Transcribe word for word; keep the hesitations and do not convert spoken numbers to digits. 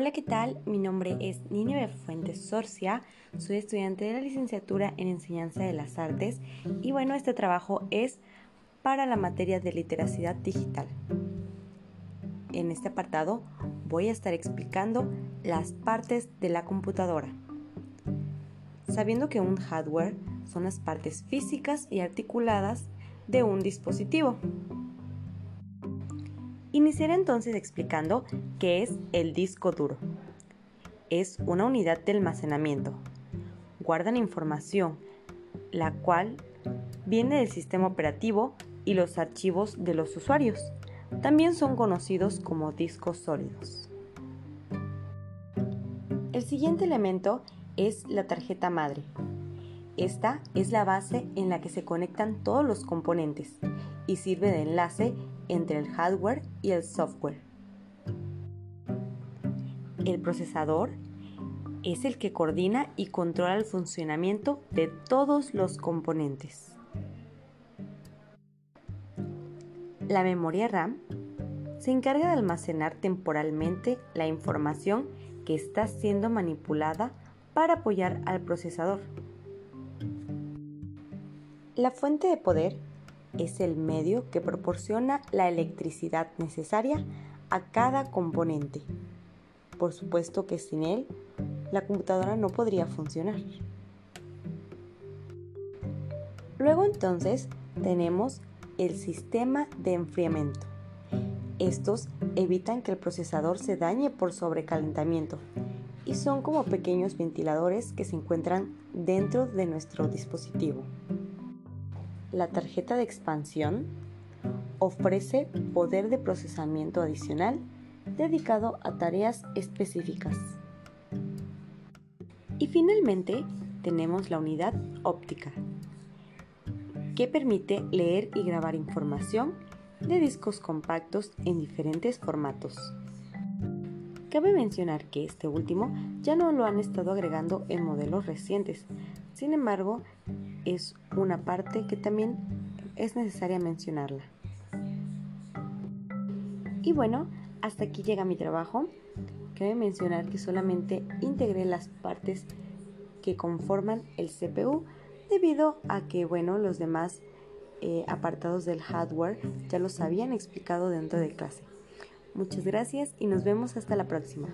Hola, ¿qué tal? Mi nombre es Nínive Fuentes Sorcia, soy estudiante de la licenciatura en Enseñanza de las Artes y bueno, este trabajo es para la materia de Literacidad digital. En este apartado voy a estar explicando las partes de la computadora. Sabiendo que un hardware son las partes físicas y articuladas de un dispositivo. Iniciaré entonces explicando qué es el disco duro. Es una unidad de almacenamiento. Guardan información, la cual viene del sistema operativo y los archivos de los usuarios. También son conocidos como discos sólidos. El siguiente elemento es la tarjeta madre. Esta es la base en la que se conectan todos los componentes y sirve de enlace entre el hardware y el software. El procesador es el que coordina y controla el funcionamiento de todos los componentes. La memoria RAM se encarga de almacenar temporalmente la información que está siendo manipulada para apoyar al procesador. La fuente de poder es el medio que proporciona la electricidad necesaria a cada componente. Por supuesto que sin él, la computadora no podría funcionar. Luego entonces tenemos el sistema de enfriamiento. Estos evitan que el procesador se dañe por sobrecalentamiento y son como pequeños ventiladores que se encuentran dentro de nuestro dispositivo. La tarjeta de expansión ofrece poder de procesamiento adicional dedicado a tareas específicas. Y finalmente tenemos la unidad óptica, que permite leer y grabar información de discos compactos en diferentes formatos. Cabe mencionar que este último ya no lo han estado agregando en modelos recientes, sin embargo, es una parte que también es necesaria mencionarla. Y bueno, hasta aquí llega mi trabajo. Cabe mencionar que solamente integré las partes que conforman el C P U debido a que, bueno, los demás eh, apartados del hardware ya los habían explicado dentro de clase. Muchas gracias y nos vemos hasta la próxima.